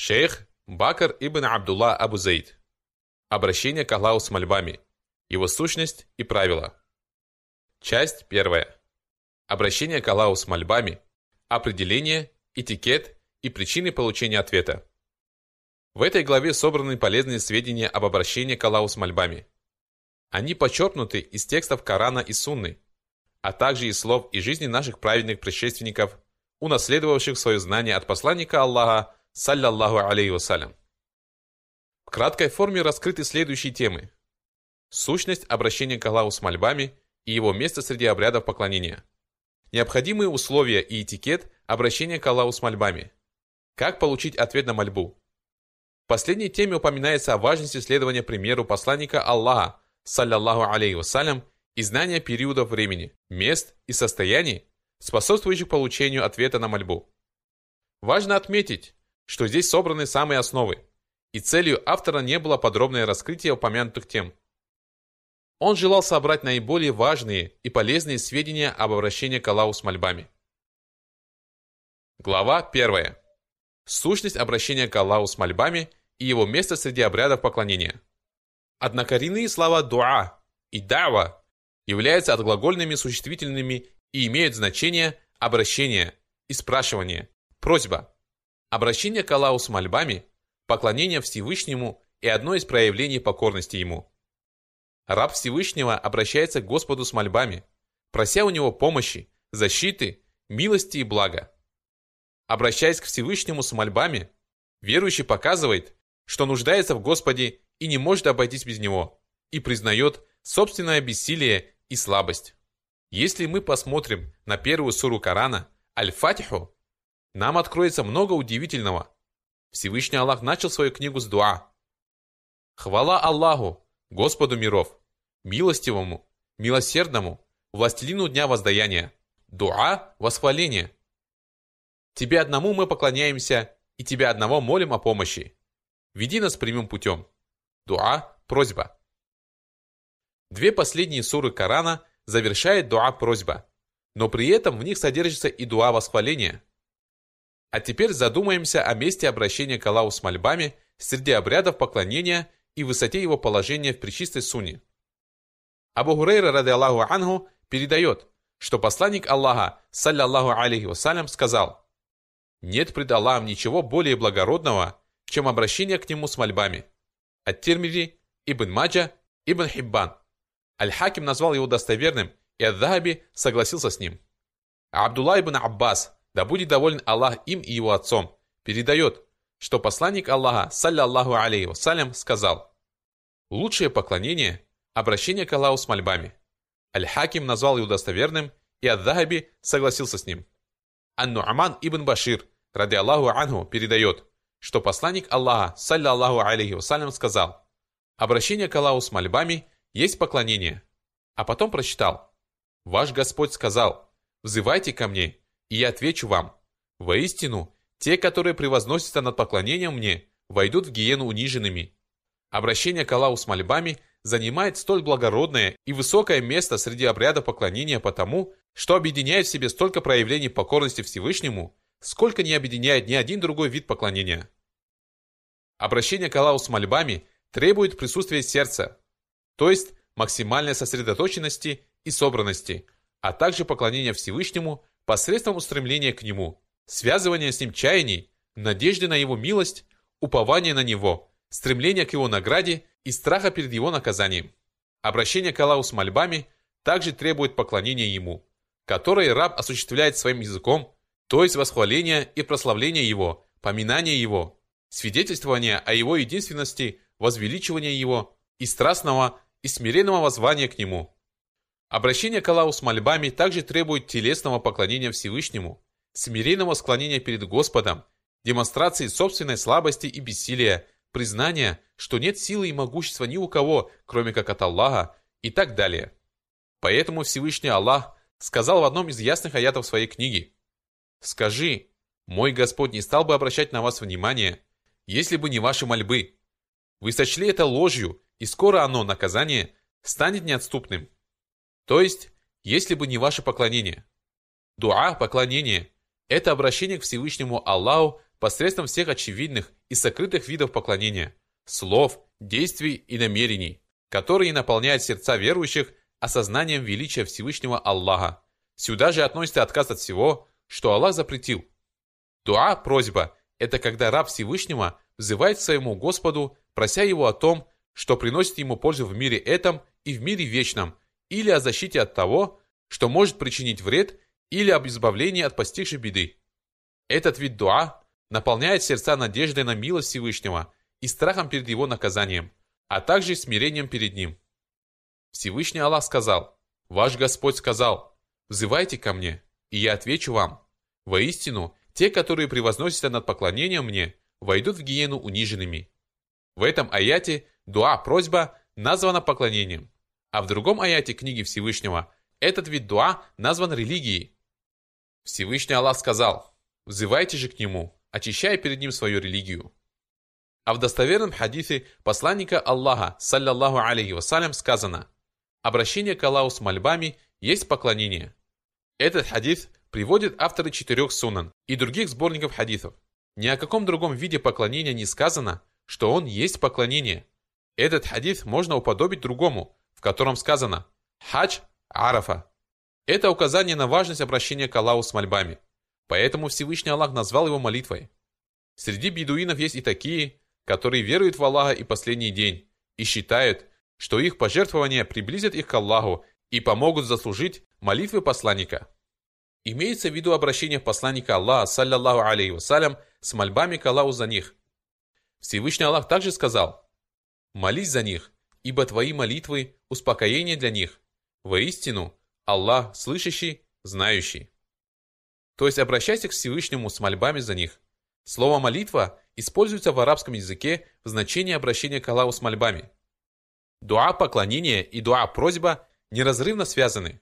Шейх Бакр Ибн Абдулла Абу Зейд. Обращение к Аллаху с мольбами. Его сущность и правила. Часть 1. Обращение к Аллаху с мольбами. Определение, этикет и причины получения ответа. В этой главе собраны полезные сведения об обращении к Аллаху с мольбами. Они почерпнуты из текстов Корана и Сунны, а также из слов и жизни наших праведных предшественников, унаследовавших свое знание от посланника Аллаха, саллаллаху алейхи вассалям. В краткой форме раскрыты следующие темы. Сущность обращения к Аллаху с мольбами и его место среди обрядов поклонения. Необходимые условия и этикет обращения к Аллаху с мольбами. Как получить ответ на мольбу. В последней теме упоминается о важности следования примеру посланника Аллаха, саллаллаху алейхи вассалям, и знания периодов времени, мест и состояний, способствующих получению ответа на мольбу. Важно отметить, что здесь собраны самые основы, и целью автора не было подробное раскрытие упомянутых тем. Он желал собрать наиболее важные и полезные сведения об обращении к Аллаху с мольбами. Глава 1. Сущность обращения к Аллаху с мольбами и его место среди обрядов поклонения. Однокоренные слова «дуа» и «дава» являются отглагольными существительными и имеют значение обращение и спрашивание, просьба. Обращение к Аллаху с мольбами, поклонение Всевышнему и одно из проявлений покорности Ему. Раб Всевышнего обращается к Господу с мольбами, прося у Него помощи, защиты, милости и блага. Обращаясь к Всевышнему с мольбами, верующий показывает, что нуждается в Господе и не может обойтись без Него, и признает собственное бессилие и слабость. Если мы посмотрим на первую суру Корана, Аль-Фатиху, нам откроется много удивительного. Всевышний Аллах начал свою книгу с дуа. Хвала Аллаху, Господу миров, милостивому, милосердному, властелину дня воздаяния. Дуа – восхваление. Тебе одному мы поклоняемся, и Тебя одного молим о помощи. Веди нас прямым путем. Дуа – просьба. Две последние суры Корана завершает дуа просьба, но при этом в них содержится и дуа восхваления. А теперь задумаемся о месте обращения к Аллаху с мольбами среди обрядов поклонения и высоте его положения в пречистой сунне. Абу Хурайра радиаллаху анху передает, что посланник Аллаха, саллаллаху алейхи вассалям, сказал: «Нет пред Аллахом ничего более благородного, чем обращение к Нему с мольбами». Аль-Тирмиди, Ибн Маджа, Ибн Хиббан. Аль-Хаким назвал его достоверным, и ад-Дагаби согласился с ним. А Абдулла ибн Аббас, да будет доволен Аллах им и его отцом, передает, что посланник Аллаха, саллаллаху алейхи вассалям, сказал: «Лучшее поклонение – обращение к Аллаху с мольбами». Аль-Хаким назвал его достоверным, и ад-Дагаби согласился с ним. Ан-Ну'ман ибн Башир, ради Аллаху анху, передает, что посланник Аллаха, саллаллаху алейхи вассалям, сказал: «Обращение к Аллаху с мольбами есть поклонение». А потом прочитал: «Ваш Господь сказал: „Взывайте ко мне, и я отвечу вам. Воистину, те, которые превозносятся над поклонением мне, войдут в гиену униженными». Обращение к Аллаху с мольбами занимает столь благородное и высокое место среди обряда поклонения потому, что объединяет в себе столько проявлений покорности Всевышнему, сколько не объединяет ни один другой вид поклонения. Обращение к Аллаху с мольбами требует присутствия сердца, то есть максимальной сосредоточенности и собранности, а также поклонения Всевышнему посредством устремления к Нему, связывания с Ним чаяний, надежды на Его милость, упования на Него, стремления к Его награде и страха перед Его наказанием. Обращение к Аллаху с мольбами также требует поклонения Ему, которое раб осуществляет своим языком, то есть восхваление и прославление Его, поминание Его, свидетельствование о Его единственности, возвеличивание Его и страстного и смиренного воззвания к Нему. Обращение к Аллаху с мольбами также требует телесного поклонения Всевышнему, смиренного склонения перед Господом, демонстрации собственной слабости и бессилия, признания, что нет силы и могущества ни у кого, кроме как от Аллаха, и так далее. Поэтому Всевышний Аллах сказал в одном из ясных аятов своей книги: «Скажи, мой Господь не стал бы обращать на вас внимание, если бы не ваши мольбы. Вы сочли это ложью, и скоро оно, наказание, станет неотступным». То есть, если бы не ваше поклонение. Дуа, поклонение – это обращение к Всевышнему Аллаху посредством всех очевидных и сокрытых видов поклонения, слов, действий и намерений, которые наполняют сердца верующих осознанием величия Всевышнего Аллаха. Сюда же относится отказ от всего, что Аллах запретил. Дуа, просьба, это когда раб Всевышнего взывает к своему Господу, прося его о том, что приносит ему пользу в мире этом и в мире вечном, или о защите от того, что может причинить вред, или об избавлении от постигшей беды. Этот вид дуа наполняет сердца надеждой на милость Всевышнего и страхом перед его наказанием, а также смирением перед ним. Всевышний Аллах сказал: «Ваш Господь сказал: взывайте ко мне, и я отвечу вам. Воистину, те, которые превозносятся над поклонением мне, войдут в гиену униженными». В этом аяте дуа, просьба, названа поклонением, а в другом аяте книги Всевышнего этот вид дуа назван религией. Всевышний Аллах сказал: «Взывайте же к нему, очищая перед ним свою религию». А в достоверном хадисе посланника Аллаха, саллаллаху алейхи вассалям, сказано: «Обращение к Аллаху с мольбами есть поклонение». Этот хадис приводят авторы 4 сунан и других сборников хадисов. Ни о каком другом виде поклонения не сказано, что он есть поклонение. Этот хадис можно уподобить другому, в котором сказано: «Хадж Арафа». Это указание на важность обращения к Аллаху с мольбами. Поэтому Всевышний Аллах назвал его молитвой. Среди бедуинов есть и такие, которые веруют в Аллаха и последний день, и считают, что их пожертвования приблизят их к Аллаху и помогут заслужить молитвы посланника. Имеется в виду обращение посланника Аллаха, саллаллаху алейхи вассалям, с мольбами к Аллаху за них. Всевышний Аллах также сказал: «Молись за них, ибо твои молитвы – успокоение для них. Воистину, Аллах – слышащий, знающий». То есть обращайся к Всевышнему с мольбами за них. Слово «молитва» используется в арабском языке в значении обращения к Аллаху с мольбами. Дуа поклонения и дуа просьба неразрывно связаны.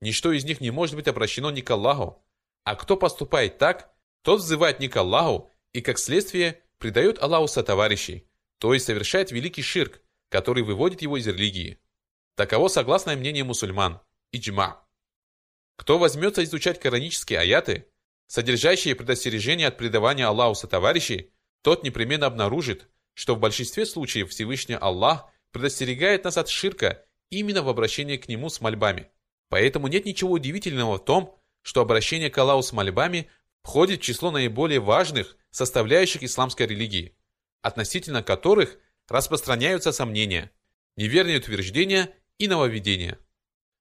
Ничто из них не может быть обращено не к Аллаху. А кто поступает так, тот взывает не к Аллаху и, как следствие, предает Аллаху сотоварищей, то есть совершает великий ширк, который выводит его из религии. Таково согласное мнение мусульман – иджма. Кто возьмется изучать коранические аяты, содержащие предостережение от предавания Аллаху сотоварищей, тот непременно обнаружит, что в большинстве случаев Всевышний Аллах предостерегает нас от ширка именно в обращении к Нему с мольбами. Поэтому нет ничего удивительного в том, что обращение к Аллаху с мольбами входит в число наиболее важных составляющих исламской религии, относительно которых распространяются сомнения, неверные утверждения и нововведения.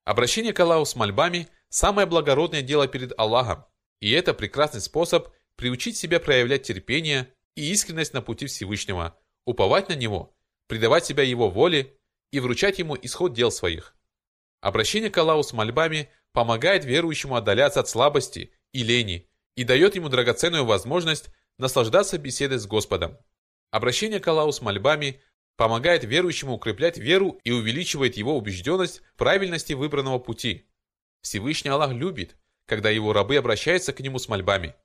Обращение к Аллаху с мольбами – самое благородное дело перед Аллахом, и это прекрасный способ приучить себя проявлять терпение и искренность на пути Всевышнего, уповать на Него, предавать себя Его воле и вручать Ему исход дел своих. Обращение к Аллаху с мольбами помогает верующему отдаляться от слабости и лени и дает ему драгоценную возможность наслаждаться беседой с Господом. Обращение к Аллаху с мольбами помогает верующему укреплять веру и увеличивает его убежденность в правильности выбранного пути. Всевышний Аллах любит, когда его рабы обращаются к нему с мольбами.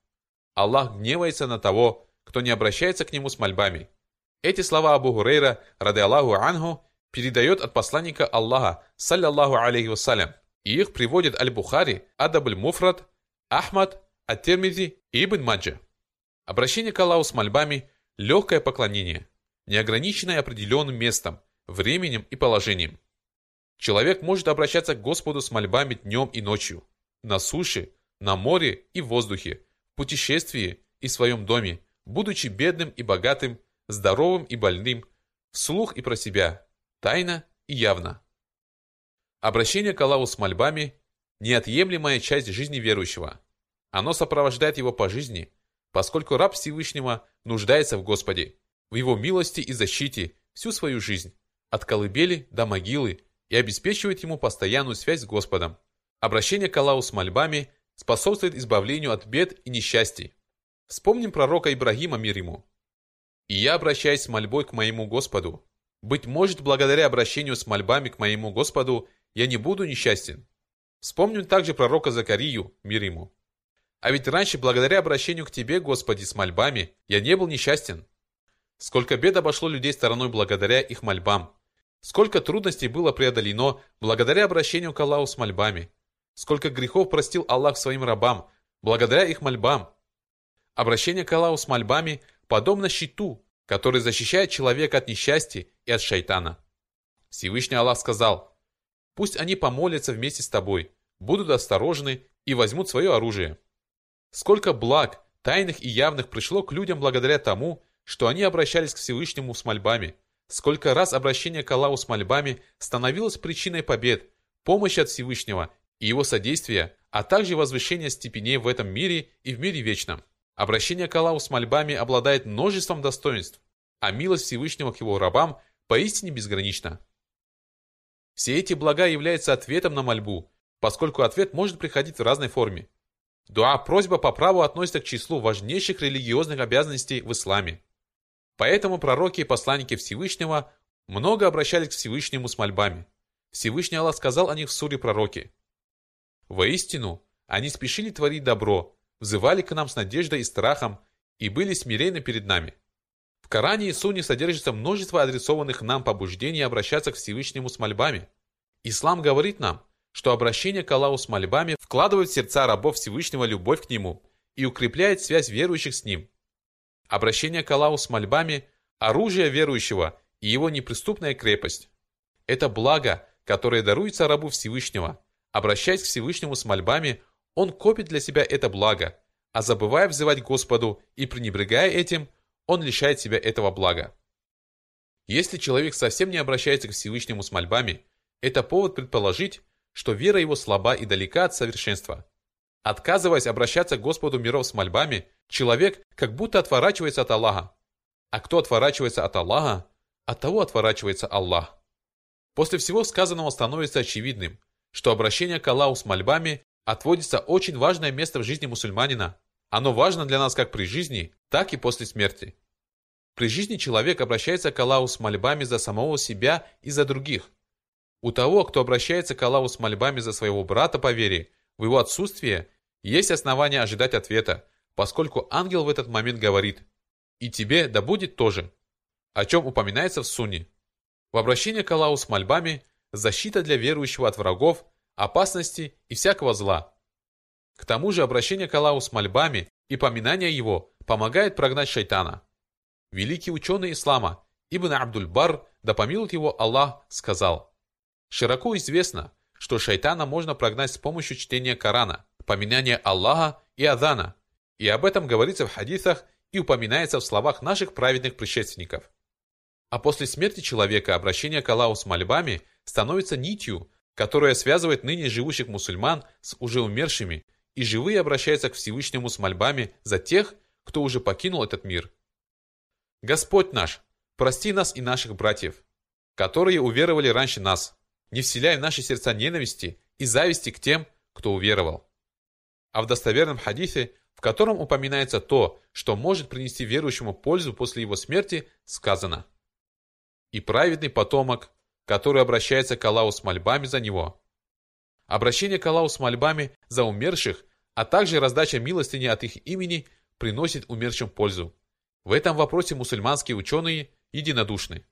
Аллах гневается на того, кто не обращается к нему с мольбами. Эти слова Абу Хурайра, ради Аллаху анху, передает от посланника Аллаха, саллаллаху алейхи вассалям, и их приводит Аль-Бухари, Адаб аль-Муфрат, Ахмад, Аль-Тирмиди и Ибн Маджа. Обращение к Аллаху с мольбами – легкое поклонение, неограниченное определенным местом, временем и положением. Человек может обращаться к Господу с мольбами днем и ночью, на суше, на море и в воздухе, в путешествии и в своем доме, будучи бедным и богатым, здоровым и больным, вслух и про себя, тайно и явно. Обращение к Аллаху с мольбами – неотъемлемая часть жизни верующего. Оно сопровождает его по жизни, поскольку раб Всевышнего нуждается в Господе, в его милости и защите всю свою жизнь, от колыбели до могилы, и обеспечивает ему постоянную связь с Господом. Обращение к Аллаху с мольбами способствует избавлению от бед и несчастий. Вспомним пророка Ибрагима, мир ему. «И я обращаюсь с мольбой к моему Господу. Быть может, благодаря обращению с мольбами к моему Господу я не буду несчастен». Вспомним также пророка Закарию, мир ему. «А ведь раньше, благодаря обращению к Тебе, Господи, с мольбами, я не был несчастен». Сколько бед обошло людей стороной благодаря их мольбам. Сколько трудностей было преодолено благодаря обращению к Аллаху с мольбами. Сколько грехов простил Аллах своим рабам благодаря их мольбам. Обращение к Аллаху с мольбами подобно щиту, который защищает человека от несчастья и от шайтана. Всевышний Аллах сказал: «Пусть они помолятся вместе с тобой, будут осторожны и возьмут свое оружие». Сколько благ, тайных и явных, пришло к людям благодаря тому, что они обращались к Всевышнему с мольбами. Сколько раз обращение к Аллаху с мольбами становилось причиной побед, помощи от Всевышнего и его содействия, а также возвышения степеней в этом мире и в мире вечном. Обращение к Аллаху с мольбами обладает множеством достоинств, а милость Всевышнего к его рабам поистине безгранична. Все эти блага являются ответом на мольбу, поскольку ответ может приходить в разной форме. Дуа-просьба по праву относится к числу важнейших религиозных обязанностей в исламе. Поэтому пророки и посланники Всевышнего много обращались к Всевышнему с мольбами. Всевышний Аллах сказал о них в суре Пророки: «Воистину, они спешили творить добро, взывали к нам с надеждой и страхом и были смиренны перед нами». В Коране и Сунне содержится множество адресованных нам побуждений обращаться к Всевышнему с мольбами. Ислам говорит нам, что обращение к Аллаху с мольбами вкладывает в сердца рабов Всевышнего любовь к Нему и укрепляет связь верующих с Ним. Обращение к Аллаху с мольбами – оружие верующего и его неприступная крепость. Это благо, которое даруется рабу Всевышнего. Обращаясь к Всевышнему с мольбами, он копит для себя это благо, а забывая взывать Господу и пренебрегая этим, он лишает себя этого блага. Если человек совсем не обращается к Всевышнему с мольбами, это повод предположить, что вера его слаба и далека от совершенства. Отказываясь обращаться к Господу миров с мольбами, человек как будто отворачивается от Аллаха. А кто отворачивается от Аллаха, от того отворачивается Аллах. После всего сказанного становится очевидным, что обращение к Аллаху с мольбами отводится очень важное место в жизни мусульманина. Оно важно для нас как при жизни, так и после смерти. При жизни человек обращается к Аллаху с мольбами за самого себя и за других. У того, кто обращается к Аллаху с мольбами за своего брата по вере, в его отсутствие есть основания ожидать ответа, поскольку ангел в этот момент говорит: «И тебе да будет тоже», о чем упоминается в Сунне. В обращении к Аллаху с мольбами – защита для верующего от врагов, опасности и всякого зла. К тому же обращение к Аллаху с мольбами и поминание его помогает прогнать шайтана. Великий ученый ислама Ибн Абдуль Бар, да помилует его Аллах, сказал: «Широко известно, что шайтана можно прогнать с помощью чтения Корана, поминания Аллаха и Адана, и об этом говорится в хадисах и упоминается в словах наших праведных предшественников». А после смерти человека обращение к Аллаху с мольбами становится нитью, которая связывает ныне живущих мусульман с уже умершими, и живые обращаются к Всевышнему с мольбами за тех, кто уже покинул этот мир. Господь наш, прости нас и наших братьев, которые уверовали раньше нас, не вселяй в наши сердца ненависти и зависти к тем, кто уверовал. А в достоверном хадисе, в котором упоминается то, что может принести верующему пользу после его смерти, сказано: «И праведный потомок, который обращается к Аллаху с мольбами за него». Обращение к Аллаху с мольбами за умерших, а также раздача милостыни от их имени приносит умершим пользу. В этом вопросе мусульманские ученые единодушны.